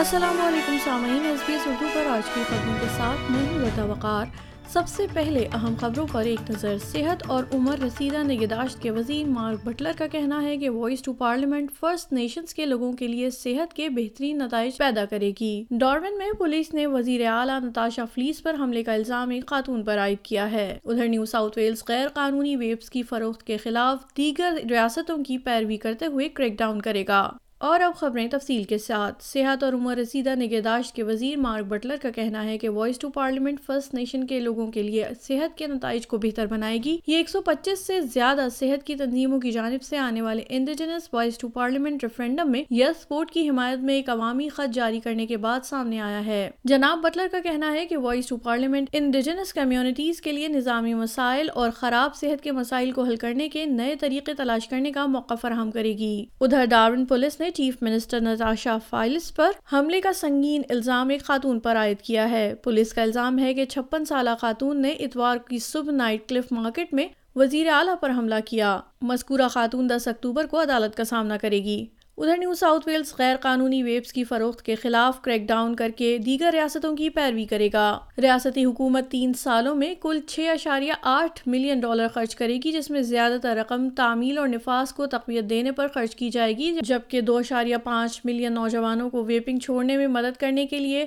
السلام علیکم سامعین، ایس بی ایس اردو پر آج کی خبروں کے ساتھ میں ہوں لتا وقار۔ سب سے پہلے اہم خبروں پر ایک نظر۔ صحت اور عمر رسیدہ نگہداشت کے وزیر مارک بٹلر کا کہنا ہے کہ Voice to Parliament First Nations کے لوگوں کے لیے صحت کے بہترین نتائج پیدا کرے گی۔ ڈارون میں پولیس نے وزیر اعلیٰ نتاشا فلیس پر حملے کا الزام ایک خاتون پر عائد کیا ہے۔ ادھر نیو ساؤتھ ویلز غیر قانونی ویپس کی فروخت کے خلاف دیگر ریاستوں کی پیروی کرتے ہوئے کریک ڈاؤن کرے گا۔ اور اب خبریں تفصیل کے ساتھ۔ صحت اور عمر رسیدہ نگہداشت کے وزیر مارک بٹلر کا کہنا ہے کہ Voice to Parliament First Nation کے لوگوں کے لیے صحت کے نتائج کو بہتر بنائے گی۔ یہ 125 سے زیادہ صحت کی تنظیموں کی جانب سے آنے والے indigenous Voice to Parliament referendum میں یس ووٹ کی حمایت میں ایک عوامی خط جاری کرنے کے بعد سامنے آیا ہے۔ جناب بٹلر کا کہنا ہے کہ Voice to Parliament indigenous communities کے لیے نظامی مسائل اور خراب صحت کے مسائل کو حل کرنے کے نئے طریقے تلاش کرنے کا موقع فراہم کرے گی۔ ادھر ڈارون پولیس نے چیف منسٹر نتاشا فائلس پر حملے کا سنگین الزام ایک خاتون پر عائد کیا ہے۔ پولیس کا الزام ہے کہ 56 سالہ خاتون نے اتوار کی صبح نائٹ کلف مارکیٹ میں وزیر اعلیٰ پر حملہ کیا۔ مذکورہ خاتون 10 اکتوبر کو عدالت کا سامنا کرے گی۔ ادھر نیو ساؤتھ ویلز غیر قانونی ویپس کی فروخت کے خلاف کریک ڈاؤن کر کے دیگر ریاستوں کی پیروی کرے گا۔ ریاستی حکومت 3 سالوں میں کل 6.8 ملین ڈالر خرچ کرے گی، جس میں زیادہ تر رقم تعمیل اور نفاذ کو تقویت دینے پر خرچ کی جائے گی، جبکہ 2.5 ملین نوجوانوں کو ویپنگ چھوڑنے میں مدد کرنے کے لیے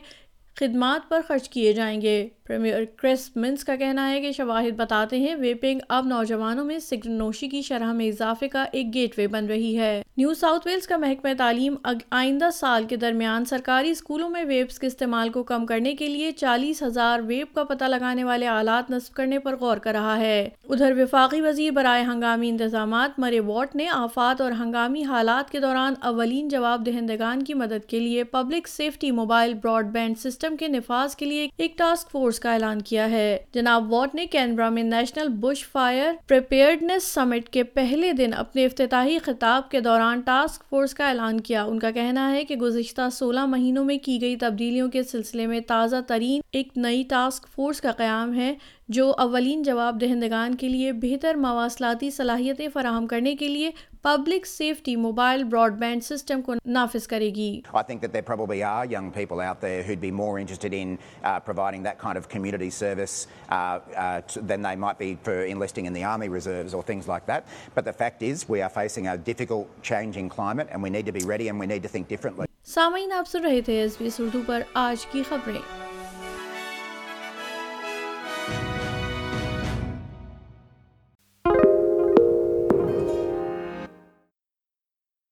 خدمات پر خرچ کیے جائیں گے۔ پریمیئر کرس منس کا کہنا ہے کہ شواہد بتاتے ہیں ویپنگ اب نوجوانوں میں سگریٹ نوشی کی شرح میں اضافے کا ایک گیٹ وے بن رہی ہے۔ نیو ساؤتھ ویلز کا محکمہ تعلیم آئندہ سال کے درمیان سرکاری اسکولوں میں ویپس کے استعمال کو کم کرنے کے لیے 40,000 ویپ کا پتہ لگانے والے آلات نصب کرنے پر غور کر رہا ہے۔ ادھر وفاقی وزیر برائے ہنگامی انتظامات مرے واٹ نے آفات اور ہنگامی حالات کے دوران اولین جواب دہندگان کی مدد کے لیے public safety mobile broadband system کے نفاذ کے لیے ایک ٹاسک فورس کا اعلان کیا ہے۔ جناب واٹ نے کینبرا میں national bush fire preparedness summit کے پہلے دن اپنے افتتاحی خطاب کے دوران ٹاسک فورس کا اعلان کیا۔ ان کا کہنا ہے کہ گزشتہ 16 مہینوں میں کی گئی تبدیلیوں کے سلسلے میں تازہ ترین ایک نئی ٹاسک فورس کا قیام ہے، جو اولین جواب دہندگان کے لیے بہتر مواصلاتی صلاحیتیں فراہم کرنے کے لیے public safety mobile broadband system کو نافذ کرے گی۔ I think that there probably are young people out there who'd be more interested in providing that kind of community service than they might be for enlisting in the army reserves or things like that. But the fact is we are facing a difficult changing climate and we need to be ready and we need to think differently. سامعین، آپ سن رہے تھے SBS Urdu پر آج کی خبریں۔